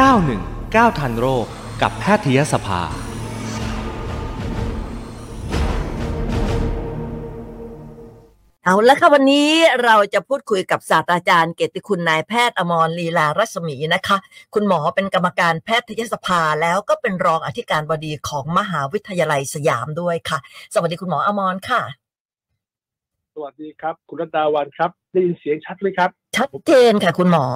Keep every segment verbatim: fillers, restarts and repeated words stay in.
เก้าหนึ่งเก้าทันโรคกับแพทยสภาเอาละค่ะวันนี้เราจะพูดคุยกับศาสตราจารย์เกียรติคุณนายแพทย์อมรลีลารัศมีนะคะคุณหมอเป็นกรรมการแพทยสภาแล้วก็เป็นรองอธิการบดีของมหาวิทยาลัยสยามด้วยค่ะสวัสดีคุณหมออมรค่ะสวัสดีครับคุณรัตดาวันครับได้ยินเสียงชัดไหมครับชัดเจนค่ะคุณหมอ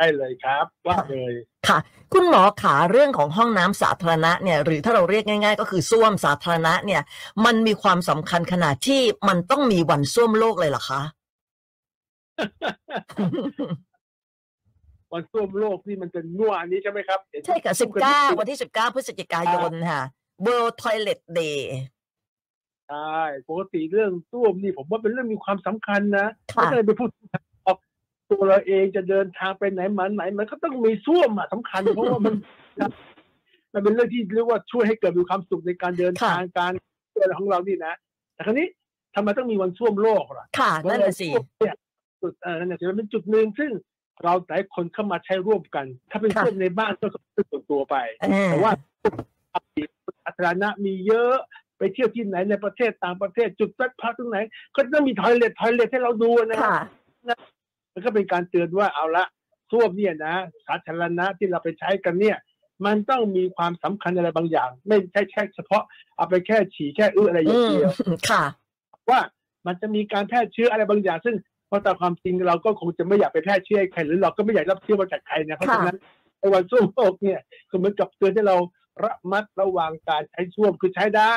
ได้เลยครับว่าเลยค่ะคุณหมอขาเรื่องของห้องน้ำสาธารณะเนี่ยหรือถ้าเราเรียกง่ายๆก็คือส้วมสาธารณะเนี่ยมันมีความสำคัญขนาดที่มันต้องมีวันส้วมโลกเลยเหรอคะ วันส้วมโลกนี่มันจะงัวอันนี้ใช่ไหมครับใช่ค่ะสิบเก้าวันที่สิบเก้าพฤศจิกายนค่ะ World Toilet Day ใช่ปกติเรื่องส้วมนี่ผมว่าเป็นเรื่องมีความสำคัญนะไม่ได้ไปพูดตัวเราเองจะเดินทางไปไหนมาไหนมันก็ต้องมีส้วมอ่ะสำคัญเพราะว่ามันมันเป็นเรื่องที่เรียกว่าช่วยให้เกิดมีความสุขในการเดินทางการเดินของเรานี่นะแต่คราวนี้ทำไมต้องมีวันส้วมโลกล่ะค่ะนั่นแหละสิจุดเออนั่นแหละสิมันเป็นจุดนึงซึ่งเราหลายคนเข้ามาใช้ร่วมกันถ้าเป็นส้วมในบ้านก็เป็นส่วนตัวไปแต่ว่าสาธารณะมีเยอะไปเที่ยวที่ไหนในประเทศต่างประเทศจุดพักผ่อนตรงไหนก็ต้องมีทอยเล็ตทอยเล็ตให้เราดูนะครับมันก็เป็นการเตือนว่าเอาละส้วมเนี่ยนะสาธารณะที่เราไปใช้กันเนี่ยมันต้องมีความสำคัญอะไรบางอย่างไม่ใช่แค่เฉพาะเอาไปแค่ฉี่แค่อื้ออะไรอย่างเดียวค่ะว่ามันจะมีการแพร่เชื้ออะไรบางอย่างซึ่งเพราะตามความจริงเราก็คงจะไม่อยากไปแพร่เชื้อใครหรือเราก็ไม่อยากรับเชื้อมาจากใครนะเพราะฉะนั้นในวันส้วมโลกเนี่ยคือเหมือนกับเตือนให้เราระมัดระวังการใช้ส้วมคือใช้ได้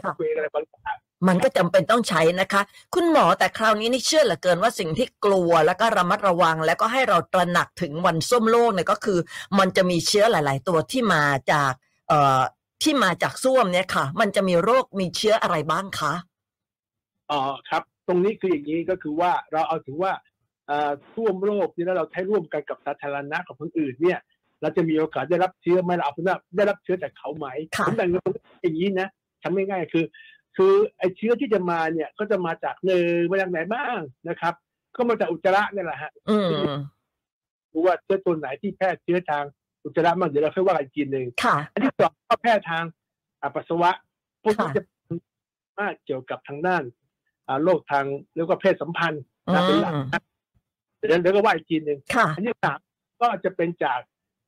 ค่ะเป็นอะไรบางอย่างมันก็จำเป็นต้องใช้นะคะคุณหมอแต่คราวนี้นี่เชื่อเหลือเกินว่าสิ่งที่กลัวแล้วก็ระมัดระวังแล้วก็ให้เราตระหนักถึงวันส้วมโลกเนี่ยก็คือมันจะมีเชื้อหลายๆตัวที่มาจากเอ่อที่มาจากส้วมเนี่ยค่ะมันจะมีโรคมีเชื้ออะไรบ้างคะอ๋อครับตรงนี้คืออย่างนี้ก็คือว่าเราเอาถือว่าเอ่อส้วมโลกที่เราใช้ร่วมกันกับสาธารณะกับคนอื่นเนี่ยเราจะมีโอกาสได้รับเชื้อไหมเราเอาว่าได้รับเชื้อจากเขาไหมผมดังนั้นอย่างนี้นะทำง่ายๆคือคือไอ้เชื้อที่จะมาเนี่ยก็จะมาจากเนื้อมาจากไหนบ้างนะครับก็มาจากอุจจาระนี่แหละฮะรู้ว่าเชื้อตัวไหนที่แพร่เชื้อทางอุจจาระบ้างเดี๋ยวเราค่อยว่ากันทีนึงอันที่สองก็แพร่ทางปัสสาวะพวกนี้จะมากเกี่ยวกับทางด้านโรคทางเรียกว่าเพศสัมพันธ์นะเป็นหลักเดี๋ยวเดี๋ยวก็ว่าอีกทีนึงอันที่สามก็จะเป็นจาก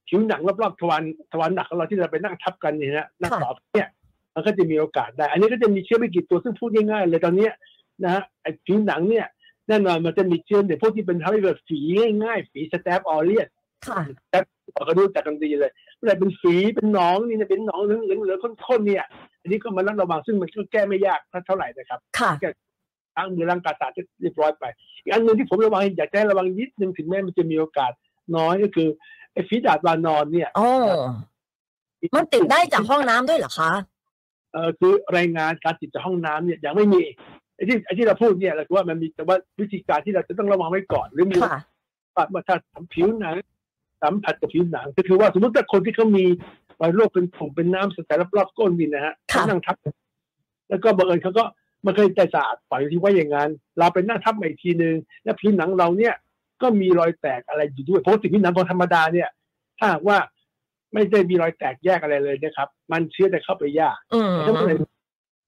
ผิวหนังรอบๆทวารทวารหนักของเราที่เราไปนั่งทับกันนี่นะนั่งตอบเนี่ยมันก็จะมีโอกาสได้อันนี้ก็จะมีเชื้อไม่กี่ตัวซึ่งพูดง่ายๆเลยตอนนี้นะฮะไอ้ผิวหนังเนี่ยแน่นอนมันจะมีเชื้อเนี่ยพวกที่เป็นทำให้เกิดฝีง่ายๆฝีสแตปออเรียสค่ะแต่ก็รู้จักกันดีเลยอะไรเป็นฝีเป็นหนองนี่นะเป็นหนองเหลืองๆเหลืองๆข้นๆเนี่ยอันนี้ก็มาระวังซึ่งมันก็แก้ไม่ยากเท่าไหร่นะครับค่ะแก้ล้างมือล้างกายสะอาดเรียบร้อยไปอีกอันนึงที่ผมระวังอยากให้ระวังนิดนึงถึงแม้มันจะมีโอกาสน้อยก็คือไอ้ฝีดาษวานอนเนี่ยอ๋อมันติดได้จากห้องน้ำด้วยเหรอคะเออคือรายงานการติดจากห้องน้ำเนี่ยยังไม่มีไอ้ที่ไอ้ที่เราพูดเนี่ยเราคิดว่ามันมีแต่ว่าวิธีการที่เราจะต้องระวังไว้ก่อนหรือมีว่ามาถ้าสัมผัสผิวหนังสัมผัสกับผิวหนังก็คือว่าสมมติถ้าคนที่เขามีโรคเป็นผงเป็นน้ำสแตนรอบๆก้นนี่นะฮะนั่งทับแล้วก็บังเอิญเขาก็ไม่เคยใจสะอาดปล่อยที่ไว้อย่างนั้นเราไปนั่งทับอีกทีนึงแล้วผิวหนังเราเนี่ยก็มีรอยแตกอะไรอยู่ด้วยเพราะติดผิวหนังคนธรรมดาเนี่ยถ้าว่าไม่ได้มีรอยแตกแยกอะไรเลยนะครับมันเชื้อจะเข้าไปยากถ้าเ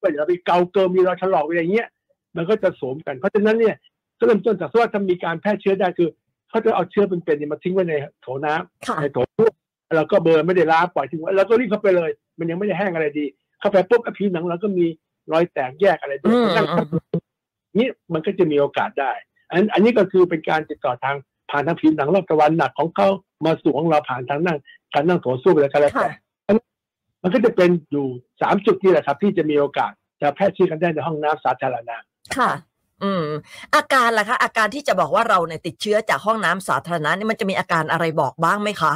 กิดเราไปเกาเกินมีรอยถลอกอะไรอย่างเงี้ยมันก็จะสวมกันเพราะฉะนั้นเนี่ยก็เริ่มต้นจากว่าถ้ามีการแพร่เชื้อได้คือเขาจะเอาเชื้อเป็นๆมาทิ้งไว้ในโถน้ำในโถน้ำแล้วก็เบอร์ไม่ได้ล้างปล่อยทิ้งไว้แล้วก็รีบเข้าไปเลยมันยังไม่ได้แห้งอะไรดีเข้าไปปุ๊บผิวหนังเราก็มีรอยแตกแยกอะไรด้วยนี่มันก็จะมีโอกาสได้อันอันนี้ก็คือเป็นการติดต่อทางผ่านทางผิวหนังรอบตะวันหนักของเขามาสู่ของเราผ่านทางนั่งการนั่งโถส้วมอะไรกันแล้วแต่มันก็จะเป็นอยู่สามจุดนี่แหละครับที่จะมีโอกาสจะแพร่เชื้อกันได้ในห้องน้ำสาธารณะค่ะอืมอาการล่ะคะอาการที่จะบอกว่าเราเนี่ยติดเชื้อจากห้องน้ำสาธารณะนี่มันจะมีอาการอะไรบอกบ้างไหมคะ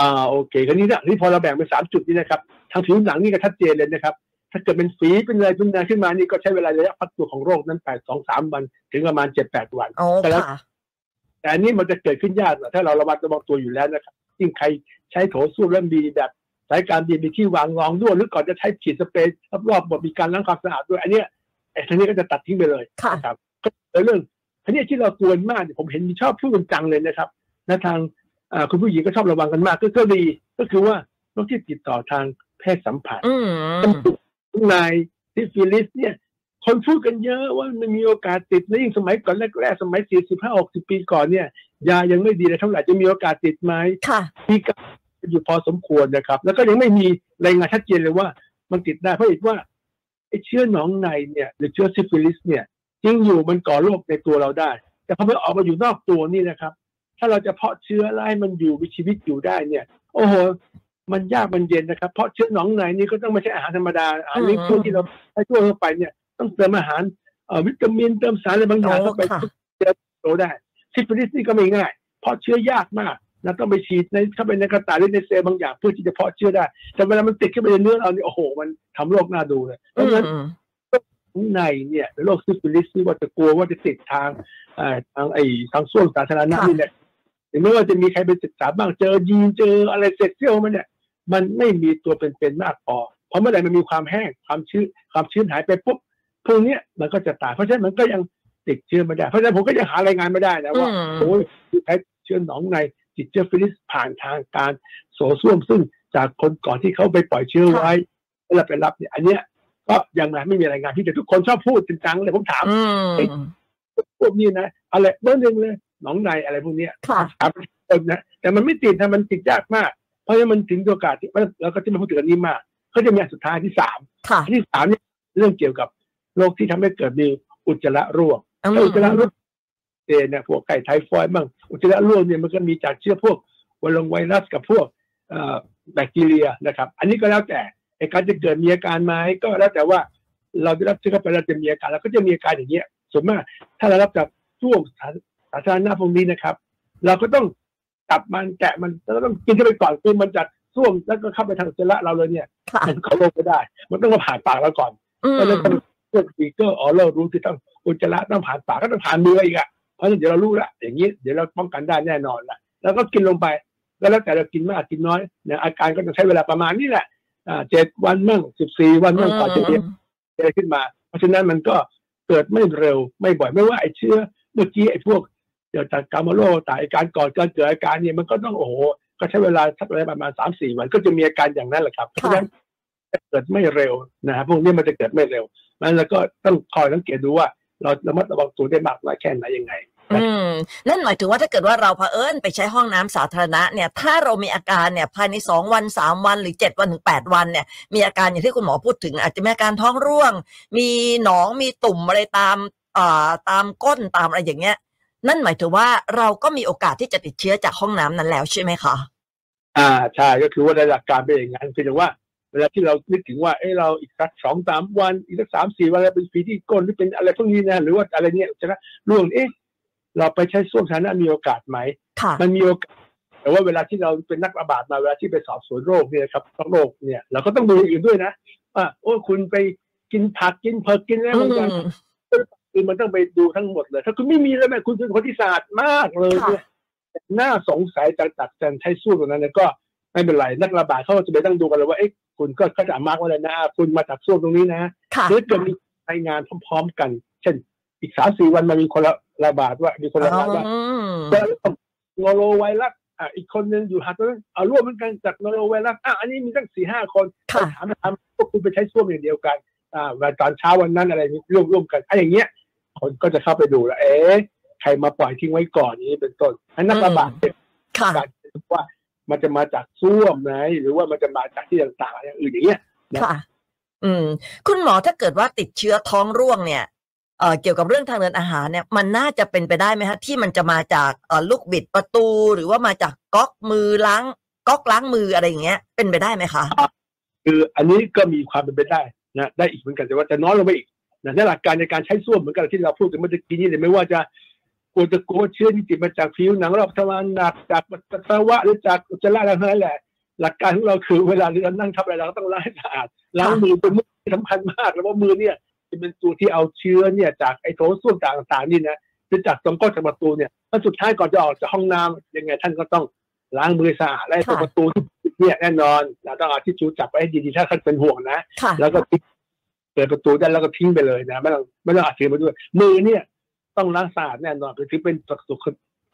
อ่าโอเคก็นี่นะนี่พอเราแบ่งเป็นสามจุดนี่นะครับทางผิวหนังนี่ก็ชัดเจนเลยนะครับถ้าเกิดเป็นฝีเป็นอะไรเป็นอะไรขึ้นมานี่ก็ใช้เวลาระยะพักตัวของโรคนั้นไปสองสามวันถึงประมาณเจ็ดแปดวันแต่แล้วแต่อันนี้มันจะเกิดขึ้นยากถ้าเราระมัดระวังตัวอยู่แล้วนะครับยิ่งใครใช้โถส้วมแล้วมีแบบสายการดีมีที่วางรองด้วยหรือก่อนจะใช้ฉีดสเปรย์รอบๆบ่มีการล้างความสะอาดด้วยอันเนี้ยไอ้ทีนี้ก็จะตัดทิ้งไปเลยนะครับก็เรื่องอันนี้ที่เรากวนมากผมเห็นมีชอบพูดกันจังเลยนะครับ และทางคุณผู้หญิงก็ชอบระวังกันมากก็ดีก็คือว่าโรคที่ติดต่อทางแพทย์สัมผัสทั้งนายซิฟิลิสเนี่ยคนพูดกันเยอะว่ามันมีโอกาสติดนะยิ่งสมัยก่อนแรกๆสมัยสี่สิบห้าหกสิบปีก่อนเนี่ยยายังไม่ดีเลยเท่าไหร่จะมีโอกาสติดไหมมีการอยู่พอสมควรนะครับแล้วก็ยังไม่มีรายงานชัดเจนเลยว่ามันติดได้เพราะเห็นว่าไอ้เชื้อหนองในเนี่ยหรือเชื้อซิฟิลิสเนี่ยจริงอยู่มันก่อโรคในตัวเราได้แต่พอมันออกมาอยู่นอกตัวนี่นะครับถ้าเราจะเพาะเชื้อไล่มันอยู่มีชีวิตอยู่ได้เนี่ยโอ้โหมันยากมันเย็นนะครับเพราะเชื้อหนองในนี่ก็ต้องไม่ใช่อาหารธรรมดาอาหารพวกที่เราให้ทั่วทั่วไปเนี่ยต้องเติมอาหารวิตามินเติมสารอะไรบางอย่างเข้าไปเชื้อโตได้ซิฟิลิสนี่ก็ไม่ง่ายเพราะเชื้อยากมากแล้วต้องไปฉีดในเข้าไปในกระต่ายหรือในเซลล์บางอย่างเพื่อที่จะเพาะเชื้อได้แต่เวลามันติดเข้าไปในเนื้อเราเนี่ยโอ้โหมันทำโรคน่าดูเลยเพราะฉะนั้นในเนี่ยโรคซิฟิลิสที่ว่าจะกลัวว่าจะติดทางทางไอ้ทางส้วมสาธารณะนี่แหละถึงแม้ว่าจะมีใครไปศึกษาบ้างเจอยีนเจออะไรเสร็จเซี่ยวมันเนี่ยมันไม่มีตัวเป็นๆมากพอเพราะเมื่อไหร่มันมีความแห้งความชื้นความชื้นหายไปปุ๊บพวกนี้มันก็จะตายเพราะฉะนั้นมันก็ยังติดเชื้อไม่ได้เพราะฉะนั้นผมก็ยังหารายงานไม่ได้นะว่าโอ้ยใช้เชื้อหนองในติดเชื้อฟิลิสผ่านทางการโสส้วมซึ่งจากคนก่อนที่เขาไปปล่อยเชื้อไว้แล้วไปรับเนี่ยอันเนี้ยก็ยังไม่มีรายงานที่แต่ทุกคนชอบพูดจริงจังเลยผมถามพวกนี้นะอะไรเบอร์หนึ่งเลยหนองในอะไรพวกนี้ครับนะแต่มันไม่ติดนะมันติดยากมากเพราะฉะนั้นมันถึงโอกาสที่แล้วก็จะมาพูดถึงอันนี้มากเขาจะมีอันสุดท้ายที่สามที่สามเนี่ยเรื่องเกี่ยวกับโรคที่ทำให้เกิดมีอุจจาระร่วงอุจจาระร่วงเนี่ยพวกไก่ไทฟอยด์บ้างอุจจาระร่วงเนี่ยมันก็มีจากเชื้อพวกวัลงไวรัสกับพวกแบคทีเรียนะครับอันนี้ก็แล้วแต่การจะเกิดมีอาการไหมก็แล้วแต่ว่าเราได้รับเชื้อเข้าไปเราจะมีอาการแล้วก็จะมีอาการอย่างเงี้ยส่วนมากถ้าเรารับจากช่วงสาธารณะพวกนี้นะครับเราก็ต้องจับมันแกะมันเราต้องกินเข้าไปก่อนคือมันจัดช่วงแล้วก็เข้าไปทางอุจจาระเราเลยเนี่ยมันเข้าโรคไม่ได้มันต้องมาผ่านปากเราก่อนก็เลยต้องพวกปีเกอร์อ๋อเรารู้ที่ต้องอุจจาระต้องผ่านปากก็ต้องผ่านมืออีกอ่ะเพราะฉะนั้นเดี๋ยวเรารู้ละอย่างนี้เดี๋ยวเราป้องกันได้แน่นอนละแล้วก็กินลงไปก็แล้วแต่เรากินมากกินน้อยเนี่ยอาการก็จะใช้เวลาประมาณนี้แหละเจ็ดวันมั่งสิบสี่วันมั่งต่อจะเกิดขึ้นมาเพราะฉะนั้นมันก็เกิดไม่เร็วไม่บ่อยไม่ว่าไอ้เชื้อเมื่อกี้ไอ้พวกเดี๋ยวจากกาโมโลต่างอาการก่อนการเกิดอาการเนี่ยมันก็ต้องโอ้โหก็ใช้เวลาสักประมาณสามสี่วันก็จะมีอาการอย่างนั้นแหละครับเพราะฉะนั้นเกิดไม่เร็วนะฮะพวกนี้มันจะเกิดไม่เร็วนั้นแล้วก็ต้องคอยสังเกตดูว่าเราระมัดระวังตัวได้มากน้อยแค่ไหนยังไงอืมนั่นหมายถึงว่าถ้าเกิดว่าเราเผอิญไปใช้ห้องน้ำสาธารณะเนี่ยถ้าเรามีอาการเนี่ยภายในสองวันสามวันหรือเจ็ดวันถึงแปดวันเนี่ยมีอาการอย่างที่คุณหมอพูดถึงอาจจะมีอาการท้องร่วงมีหนองมีตุ่มอะไรตามอ่าตามก้นตามอะไรอย่างเงี้ยนั่นหมายถึงว่าเราก็มีโอกาสที่จะติดเชื้อจากห้องน้ำนั้นแล้วใช่ไหมคะอ่าใช่ก็คือว่าในหลักการเป็นอย่างนั้นคือว่าเวลาที่เราคิดถึงว่าเอ้เราอีกสักสองสามวันอีกสักสามสี่วันอะไรเป็นฝีที่ก้นหรือเป็นอะไรพวกนี้นะหรือว่าอะไรเนี่ยจะร่วงเอ๊ะเราไปใช้ส้วมสาธารณะมีโอกาสไหมมันมีโอกาสแต่ว่าเวลาที่เราเป็นนักระบาดมาเวลาที่ไปสอบสวนโรคเนี่ยครับโรคเนี่ยเราก็ต้องดูอื่นด้วยนะว่าโอ้คุณไปกินผักกินเผือกกินอะไรบางอย่างคือมันต้องไปดูทั้งหมดเลยถ้าคุณไม่มีแล้วแม่คุณเป็นคนที่สะอาดมากเลยเนี่ยน่าสงสัยจากตัดการใช้ส้วมตรงนั้นเนี่ยก็ไม่เป็นไรนักระบาดเขาจะไปตั้งดูกันเลยว่าเอ๊ะคุณก็เขาจะมาร์กไว้เลยนะคุณมาจากส้วมตรงนี้นะหรือจะมีรายงานพร้อมๆกันเช่นอีกสามสี่วันมันมีคนละระบาดว่ามีคนละระบาดว่าจะนอโรไวรัสอ่ะอีกคนนึงอยู่หาตัวนั้นเอาร่วมกันจากนอโรไวรัสอ่ะอันนี้มีตั้งสี่ห้าคนถามถามพวกคุณไปใช้ส้วมอย่างเดียวกันอ่าตอนเช้าวันนั้นอะไรร่วมร่วมกันไอ้อย่างเงี้ยคนก็จะเข้าไปดูแล้วเอ๊ะใครมาปล่อยทิ้งไว้ก่อนนี้เป็นต้นอันนักระบาดเนี่ยการว่ามันจะมาจากส้วมไหนหรือว่ามันจะมาจากที่ต่างๆอย่างอื่นอย่างเงี้ยค่ะอืมคุณหมอถ้าเกิดว่าติดเชื้อท้องร่วงเนี่ยเอ่อเกี่ยวกับเรื่องทางเดินอาหารเนี่ยมันน่าจะเป็นไปได้ไหมฮะที่มันจะมาจากเอ่อลูกบิดประตูหรือว่ามาจากก๊อกมือล้างก๊อกล้างมืออะไรอย่างเงี้ยเป็นไปได้ไหมคะคืออันนี้ก็มีความเป็นไปได้นะได้อีกเหมือนกันแต่ว่าจะน้อยลงไปอีกในหลักการในการใช้ส้วมเหมือนกันที่เราพูดถึงเมื่อกี้นี้เลยไม่ว่าจะกลัวจะกลัวเชื้อที่ติดมาจากผิวหนังรอบทวารหนักจากปัสสาวะหรือจากอุจจาระอะไรนั่นแหละหลักการของเราคือเวลาเรานั่งทำอะไรเราต้องล้างให้สะอาดล้างมือเป็นมือที่สำคัญมากแล้วว่ามือเนี่ยจะเป็นตัวที่เอาเชื้อเนี่ยจากไอ้โถส้วมต่างๆนี่นะหรือจากตรงก้นจากประตูเนี่ยขั้นสุดท้ายก่อนจะออกจากห้องน้ำยังไงท่านก็ต้องล้างมือสะอาดและประตูเนี่ยแน่นอนเราต้องเอาทิชชู่จับไว้ให้ดีๆถ้าท่านเป็นห่วงนะแล้วก็เปิดประตูได้แล้วก็ทิ้งไปเลยนะไม่ต้องไม่ต้องอัดเชื้อมาด้วยมือเนี่ยต้องล้างสะอาดแน่นอนคือถือเป็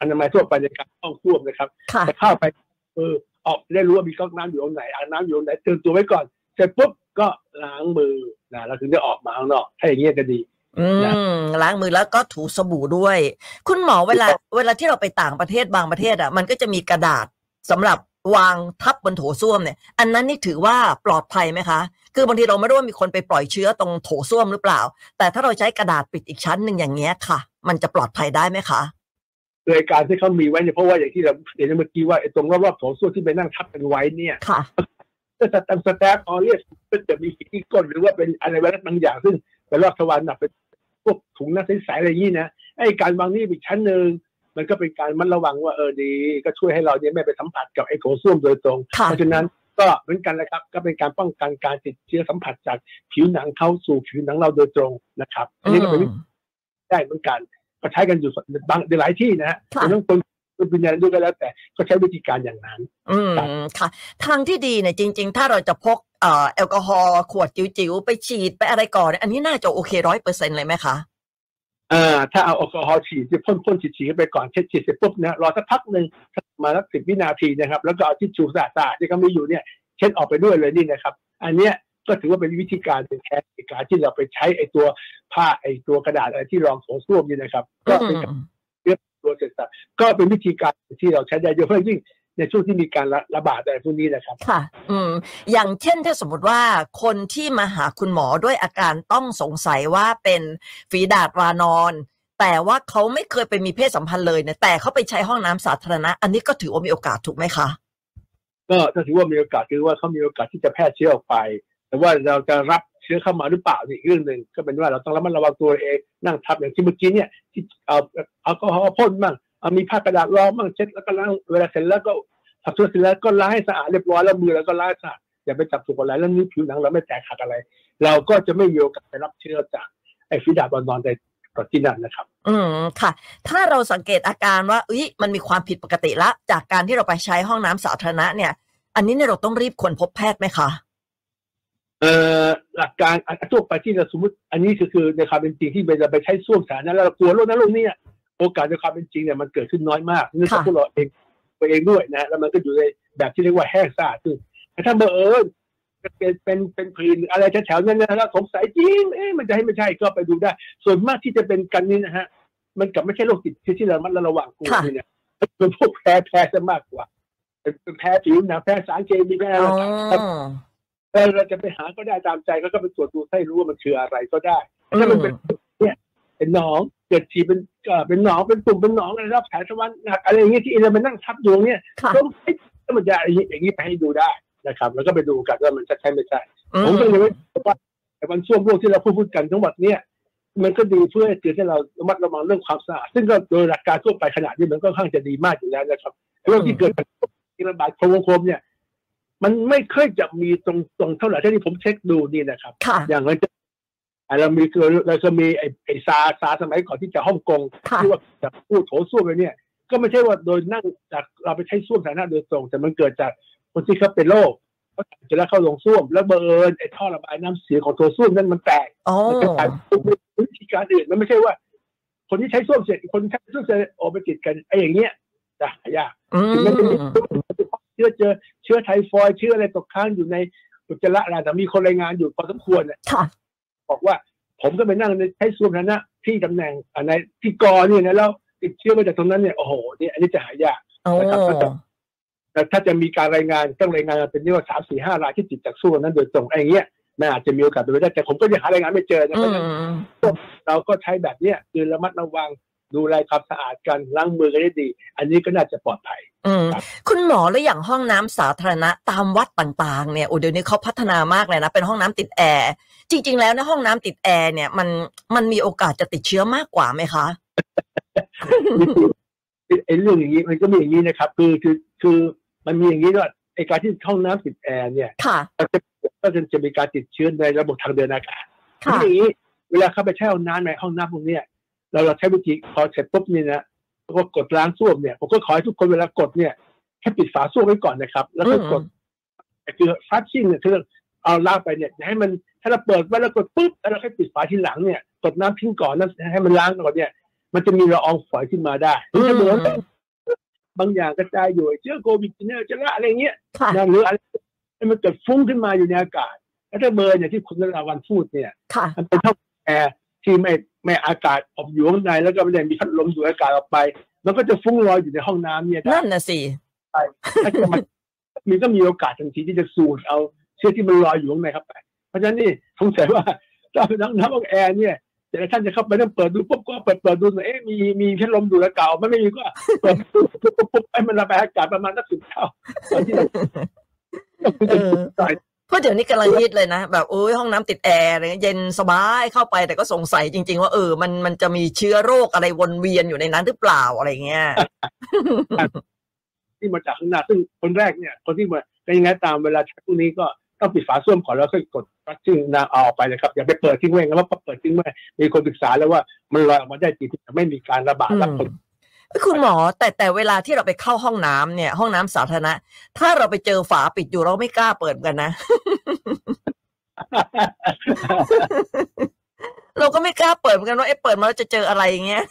น อนามัยทั่วไปในการเข้าร่วมนะครับแต่เข้าไปเออออกได้รู้ว่ามีก๊อกน้ำอยู่ตรงไหนอ่างน้ำอยู่ตรงไหนเตือนตัวไว้ก่อนเสร็จปุ๊บก็ล้างมือนะแล้วถึงจะออกมาข้างนอกถ้าอย่างเงี้ยก็ดีอืมล้างมือแล้วก็ถูสบู่ด้วยคุณหมอเวลาเวลาที่เราไปต่างประเทศบางประเทศอ่ะมันก็จะมีกระดาษสำหรับวางทับบนโถส้วมเนี่ยอันนั้นนี่ถือว่าปลอดภัยไหมคะคือบางทีเราไม่รู้ว่ามีคนไปปล่อยเชื้อตรงโถส้วมหรือเปล่าแต่ถ้าเราใช้กระดาษปิดอีกชั้นหนึ่งอย่างเงี้ยค่ะมันจะปลอดภัยได้ไหมคะโดยการที่เขามีไว้เนี่ยเพราะว่าอย่างที่เราเห็นเมื่อกี้ว่าตรงรอบๆโถส้วมที่ไปนั่งทับกันไว้เนี่ยถ้าจะตั้งสแตปออเรียสก็จะมีที่ก้นหรือว่าเป็นอะไรบางอย่างซึ่งเป็นรอบทวารหนักเป็นพวกถุงน้ำใสๆอะไรนี่นะไอ้การวางนี่อีกชั้นหนึ่งมันก็เป็นการมันระวังว่าเออดีก็ช่วยให้เราเนี่ยไม่ไปสัมผัสกับไอ้โถส้วมโดยตรงเพราะฉะนั้นก็เหมือนกันนะครับก็เป็นการป้องกันการติดเชื้อสัมผัสจากผิวหนังเข้าสู่ผิวหนังเราโดยตรงนะครับอันนี้ก็เป็นได้เหมือนกันก็ใช้กันอยู่บางหลายที่นะฮะแต่ต้องคนวิญญาณด้วยก็แล้วแต่ก็ใช้วิธีการอย่างนั้นอืมค่ะทางที่ดีเนี่ยจริงๆถ้าเราจะพกเอ่อแอลกอฮอล์ขวดจิ๋วๆไปฉีดไปอะไรก่อนอันนี้น่าจะโอเค ร้อยเปอร์เซ็นต์ เลยไหมคะอ่าถ้าเอาแอลกอฮอล์ฉีดจะพ่นๆฉีดๆไปก่อนเช็ดฉีดเสร็จปุ๊บนะรอสักพักหนึ่งมาสักสิบวินาทีนะครับแล้วก็เอาทิชชู่สะอาดๆที่เขามีอยู่เนี่ยเช็ดออกไปด้วยเลยนี่นะครับอันเนี้ยก็ถือว่าเป็นวิธีการเป็นแทนการที่เราไปใช้ไอ้ตัวผ้าไอ้ตัวกระดาษอะไรที่รองโถส้วมนี่นะครับก็เป็นเรื่องตัวเศษสัตว์ก็เป็นวิธีการที่เราใช้ได้เยอะมากยิ่งในช่วงที่มีการระบาดอะไรพวกนี้นะครับค่ะอืมอย่างเช่นถ้าสมมติว่าคนที่มาหาคุณหมอด้วยอาการต้องสงสัยว่าเป็นฝีดาษวานอนแต่ว่าเขาไม่เคยไปมีเพศสัมพันธ์เลยเนี่ยแต่เขาไปใช้ห้องน้ำสาธารณะอันนี้ก็ถือว่ามีโอกาสถูกไหมคะก็ถือว่ามีโอกาสคือว่าเขามีโอกาสที่จะแพร่เชื้อออกไปแต่ว่าเราจะรับเชื้อเข้ามาหรือเปล่าอีกเรื่องหนึ่งก็เป็นว่าเราต้องระมัดระวังตัวเองนั่งทับอย่างที่เมื่อกี้เนี่ยที่เอาเอาก็เอาพ่นมั่งเอามีผ้ากระดาษรองมั่งเช็ดแล้วก็ล้างเวลาเสร็จแล้วก็ทำตัวเสร็จแล้วก็ล้างให้สะอาดเรียบร้อยแล้วมือแล้วก็ล้างสะอาดอย่าไปจับถูกอะไรแล้วนิ้วผิวหนังเราไม่แตกหักอะไรเราก็จะไม่มีโอกาสไปรับเชื้อจากไอ้ฝีดาษวานอนในต่อที่นั่นนะครับอืมค่ะถ้าเราสังเกตอาการว่าอุ้ยมันมีความผิดปกติละจากการที่เราไปใช้ห้องน้ำสาธารณะเนี่ยอันนี้เนี่ยเราต้องรีบควรพบแพทย์ไหมคะเอ่อหลักการทั่วไปที่เราสมมติอันนี้ก็คือในความเป็นจริงที่เราไปใช้ส้วมสาธารณะแล้วเรากลัวโรคนั้นโรคนี้โอกาสในความเป็นจริงเนี่ยมันเกิดขึ้นน้อยมากเนื่องจากพวกเราเองตัวเองด้วยนะแล้วมันก็อยู่ในแบบที่เรียกว่าแห้งสะอาดซึ่งถ้าเบอร์เป็นเป็นเป็นผื่นอะไรแถวๆนั้นนะแล้วสงสัยจริงเอ๊ะมันจะให้ไม่ใช่ก็ไปดูได้ส่วนมากที่จะเป็นกันนี่นะฮะมันกับไม่ใช่โรคติดเชื้อที่เรามันระวังกลัวเนี่ยเป็นพวกแพ้แพ้ซะมากกว่าเป็นแพ้ผิวหนังแพ้สารเคมีแพ้อะไรเราจะไปหาก็ได้ตามใจก็ก็ไปตรวจดูให้รู้ว่ามันคืออะไรก็ได้ถ้ามันเป็นเนี่ยเป็นหนองเกิดฉี่เป็นเป็นหนองเป็นตุ่มเป็นหนองอะไรรอบแผลทวารหนักอะไรอย่างเงี้ยที่เรามันนั่งทับดวงเนี่ยต้องให้มันจะอย่างนี้ไปให้ดูได้นะครับแล้วก็ไปดูกันว่ามันจะใช่ไม่ใช่ผมก็เลยว่าแต่วันช่วงพวกที่เราพูดกันทั้งหมดเนี่ยมันก็ดีเพื่อเตือนให้เราระมัดระวังเรื่องความสะอาดซึ่งก็โดยหลักการทั่วไปขนาดนี้มันก็ค่อนข้างจะดีมากอยู่แล้วนะครับเรื่องที่เกิดจากการระบาดโควิดเนี่ยมันไม่เคยจะมีตรงตรงเท่าไหร่ที่ผมเช็คดูนี่นะครับอย่างเราจะเรามีเราจะมีไอ้ซาซาสมัยก่อนที่จะฮ่องกงที่ว่าจะพูดโถส้วมเลยเนี่ยก็ไม่ใช่ว่าโดยนั่งจากเราไปใช้ส้วมสาธารณะโดยตรงแต่มันเกิดจากคนที่เขาเป็นโรคเขาถ่ายจนแล้วเข้าลงส้วมแล้วเบิร์นไอ้ท่อระบายน้ำเสียของโถส้วมนั่นมันแตกมันเป็นการวิธีการอื่นมันไม่ใช่ว่าคนที่ใช้ส้วมเสร็จคนใช้ส้วมเสร็จออกไปติดกันไอ้อย่างเงี้ยจะหายากถึงแม้จะมีเชื้อเจอเชื้อไทฟอยด์เชื้ออะไรตกค้างอยู่ในอุจจาระแต่มีคนรายงานอยู่พอสมควรเนี่ยบอกว่าผมก็ไปนั่งในใช้ส้วมนั้นนะที่ตำแหน่งในที่กอเนี่ยนะแล้วติดเชื้อมาจากตรงนั้นเนี่ยโอ้โหเนี่ยอันนี้จะหายากนะครับแต่ถ้าจะมีการรายงานต้องรายงานเป็นนี่ว่าสามสี่ห้ารายที่ติดจากส้วมนั้นโดยตรงไอ้เงี้ยมันอาจจะมีโอกาสเป็นไปได้แต่ผมก็ยังหารายงานไม่เจอนะเพราะฉะนั้นเราก็ใช้แบบเนี้ยคือระมัดระวังดูแลความสะอาดกันล้างมือกันได้ดีอันนี้ก็น่าจะปลอดภัยอืมคุณหมอแล้วอย่างห้องน้ำสาธารณะตามวัดต่างๆเนี่ยโอ้เดี๋ยวนี้เขาพัฒนามากเลยนะเป็นห้องน้ำติดแอร์จริงๆแล้วนะห้องน้ำติดแอร์เนี่ยมันมันมีโอกาสจะติดเชื้อมากกว่าไหมคะไอ้เรื่องอย่างนี้มันก็มีอย่างนี้นะครับคือคือคือมันมีอย่างนี้ด้วยไอ้การที่ห้องน้ำติดแอร์เนี่ยมันจะก็จะมีการติดเชื้อในระบบทางเดินอากาศทีนี้เวลาเข้าไปใช้ห้องน้ำในห้องน้ำพวกเนี้ยเราเราใช้วิธีพอเสร็จปุ๊บนี่นะก็กดล้างส้วมเนี่ยผมก็ขอให้ทุกคนเวลากดเนี่ยแค่ปิดฝาส้วมไว้ก่อนนะครับแล้วก็กดคือฟัชชิ่งเนี่ยคือเอาล้างไปเนี่ยให้มันถ้าเราเปิดไว้แล้วกดปุ๊บแล้วเราแค่ปิดฝาทีหลังเนี่ยกดน้ำทิ้งก่อนนะให้มันล้างก่อนเนี่ยมันจะมีละอองฝอยขึ้นมาได้ถ้าเหมือน บางอย่างกระจายอยู่เชื้อโควิดเนี่ยจะละอะไรเงี้ยนะหรืออะไรมันเกิดฟุ้งขึ้นมาอยู่ในอากาศแล้วถ้าเบอร์เนี่ยที่คุณนราวันพูดเนี่ยมันเป็นท่อแอร์ที่ไม่ไม่อากาศออกอยู่ข้างในแล้วก็ไม่ได้มีพัดลมดูดอากาศออกไปมันก็จะฟุ้งลอยอยู่ในห้องน้ำเนี่ยนั่นนะสิใช่ถ้าเกิดมันมีก็มีโอกาสทันทีที่จะสูดเอาเชื้อที่มันลอยอยู่ข้างในครับไปเพราะฉะนั้นนี่สงสัยว่าถ้าน้ำน้ำของแอร์เนี่ยแต่ท่านจะเข้าไปต้องเปิดดูปุ๊บก็เปิดเปิดดูหน่อยเอ๊ะมีมีพัดลมดูดอากาศมันไม่มีก็เปิดปุ๊บปุ๊บไอ้มันระบายอากาศประมาณนักสิบเท่าเพราะเดี๋ยวนี้กำลังฮิตเลยนะแบบโอ้ยห้องน้ำติดแอร์อะไรเย็นสบายเข้าไปแต่ก็สงสัยจริงๆว่าเออมันมันจะมีเชื้อโรคอะไรวนเวียนอยู่ในนั้นหรือเปล่าอะไรเงี้ยที่มาจากข้างหน้าซึ่งคนแรกเนี่ยคนที่มาเป็นยังไงตามเวลาพวกนี้ก็ต้องปิดฝาส้วมก่อนแล้วค่อยกดปลั๊กทิ้งน้ำเอาออกไปนะครับอย่าไปเปิดทิ้งไว้นะว่าเปิดทิ้งไว้มีคนศึกษาแล้วว่ามันลอยออกมาได้จริงจะไม่มีการระบาดรับคนคุณหมอแต่แต่เวลาที่เราไปเข้าห้องน้ำเนี่ยห้องน้ำสาธารณะถ้าเราไปเจอฝาปิดอยู่เราไม่กล้าเปิดกันนะ เราก็ไม่กล้าเปิดกันว่าเอ๊ะเปิดมาแล้วจะเจออะไรอย่างเงี้ย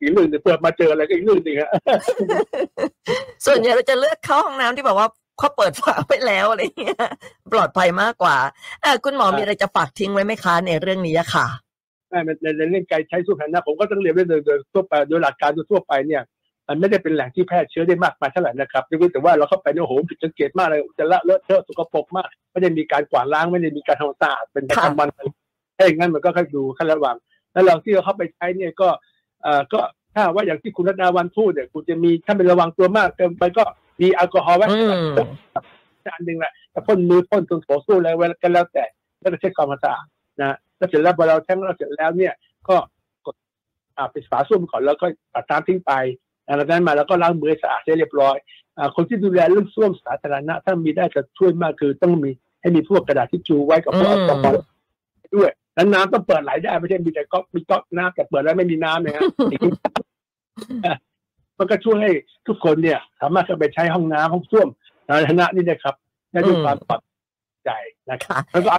อีกเรื่องนึงเปิดมาเจออะไรก็อีกเรื่องนึงฮะ ส่วนใหญ่เราจะเลือกเข้าห้องน้ำที่แบบว่าเขาเปิดฝาไปแล้วอะไรเงี้ยปลอดภัยมากกว่าอ่ะคุณหมอมีอะไรจะฝากทิ้งไว้ไหมคะในเรื่องนี้ค่ะในในเรื่องการใช้สู้แพนนะผมก็ต้องเรียนเรื่องโดยทั่วไปโดยหลักการทั่วไปเนี่ยมันไม่ได้เป็นแหล่งที่แพร่เชื้อได้มากมายเท่าไหร่นะครับยกเว้นแต่ว่าเราเข้าไปเนี่ยโหผิดสังเกตมากเลยจะละเลอะเทอะสกปรกมากไม่ได้มีการกวาดล้างไม่ได้มีการทำความสะอาดเป็นประจำวันถ้าอย่างนั้นมันก็ค่อยดูขั้นระวังแล้วเราที่เราเข้าไปใช้เนี่ยก็เอ่อก็ถ้าว่าอย่างที่คุณรัตนาวันพูดเนี่ยคุณจะมีถ้าเป็นระวังตัวมากเกินไปก็มีแอลกอฮอล์ไว้อันหนึ่งแหละแต่พ่นมือพ่นตรงหัวสู้อะไรไว้กันแล้วแต่ก็จะเช็คความสะอาดนะแล้วเสร็จแล้วพอเราแท้งเราเสร็จแล้วเนี่ยก็กดปิดฝาส้วมก่อนแล้วก็ปัดน้ำทิ้งไปหลังจากนั้นมาแล้วก็ล้างมือสะอาดให้เรียบร้อยคนที่ดูแลเรื่องส้วมสาธารณะถ้ามีได้จะช่วยมากคือต้องมีให้มีพวกกระดาษทิชชู่ไว้กับพวกแอลกอฮอล์ด้วยแล้วน้ำต้องเปิดไหลได้ไม่ใช่มีแต่ก๊อกมีก๊อกน้ำแต่เปิดแล้วไม่มีน้ำนะฮะมันก็ช่วยให้ทุกคนเนี่ยสามารถเข้าไปใช้ห้องน้ำห้องส้วมสาธารณะนี่นะครับได้ด้วยความปลอดใจนะครับแล้วก็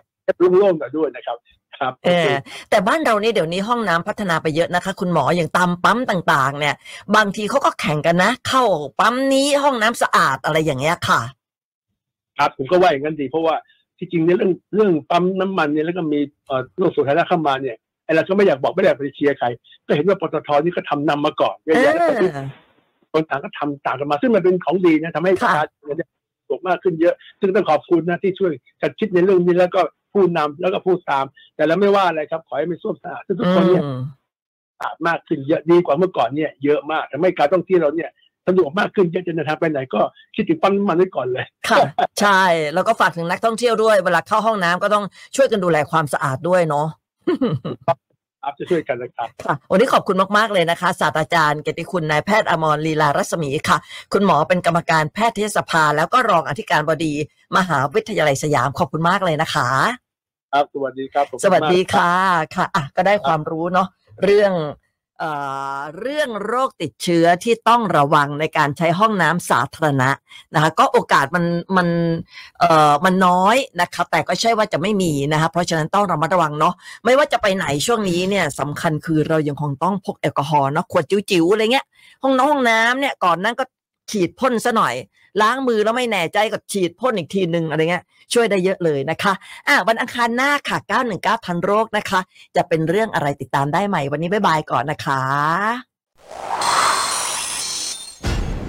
ร่วมกันด้วยนะครับครับเออแต่บ้านเรานี่เดี๋ยวนี้ห้องน้ำพัฒนาไปเยอะนะคะคุณหมออย่างตามปั๊มต่างๆเนี่ยบางทีเขาก็แข่งกันนะเข้าปั๊มนี้ห้องน้ำสะอาดอะไรอย่างเงี้ยค่ะครับผมก็ว่าอย่างนั้นดีเพราะว่าที่จริงในเรื่องเรื่องปั๊มน้ำมันเนี่ยแล้วก็มีเอ่อโลกสุขภาพเข้ามาเนี่ยไอ้เราก็ไม่อยากบอกไม่อยากไปเชียร์ใครก็เห็นว่าปตท.นี่ก็ทำนำมาก่อนเยอะแยะคนต่างก็ทำต่างกันมาซึ่งมันเป็นของดีนะทำให้ประชาชนเนี่ยสะดวกมากขึ้นเยอะซึ่งต้องขอบคุณนะที่ช่วยจัดคิดในเรื่องนี้แล้วก็ผู้นำแล้วก็ผู้ตามแต่แล้วไม่ว่าอะไรครับขอให้มีส้วมสะอาดซึ่งทุกคนเนี่ยสะอาดมากขึ้นเยอะดีกว่าเมื่อก่อนเนี่ยเยอะมากทำให้การท่องเที่ยวเราเนี่ยสะดวกมากขึ้นจะเดินทางไปไหนก็คิดถึงปั๊มน้ำมันไว้ก่อนเลยค่ะใช่แล้วก็ฝากถึงนักท่องเที่ยวด้วยเวลาเข้าห้องน้ำก็ต้องช่วยกันดูแลความสะอาดด้วยเนาะครับจะช่วยกันนะครับค่ะวันนี้ขอบคุณมากๆเลยนะคะศาสตราจารย์เกียรติคุณนายแพทย์อมรลีลารัศมีค่ะคุณหมอเป็นกรรมการแพทยสภาแล้วก็รองอธิการบดีมหาวิทยาลัยสยามขอบคุณมากเลยนะคะครับสวัสดีครับสวัสดีค่ะค่ะอ่ะก็ได้ความรู้เนาะเรื่องเอ่อเรื่องโรคติดเชื้อที่ต้องระวังในการใช้ห้องน้ำสาธารณะนะคะก็โอกาสมันมันเอ่อมันน้อยนะคะแต่ก็ใช่ว่าจะไม่มีนะคะเพราะฉะนั้นต้องระมัดระวังเนาะไม่ว่าจะไปไหนช่วงนี้เนี่ยสำคัญคือเรายังคงต้องพกแอลกอฮอล์เนาะขวดจิ๋วๆอะไรเงี้ยห้องน้ำห้องน้ำเนี่ยก่อนนั่งก็ฉีดพ่นซะหน่อยล้างมือแล้วไม่แน่ใจก็ฉีดพ่นอีกทีหนึ่งอะไรเงี้ยช่วยได้เยอะเลยนะคะอ่ะวันอังคารหน้าค่ะเก้าหนึ่งเก้าทันโรคนะคะจะเป็นเรื่องอะไรติดตามได้ใหม่วันนี้บ๊ายบายก่อนนะคะ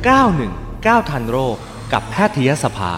เก้าหนึ่งเก้าทันโรคกับแพทยสภา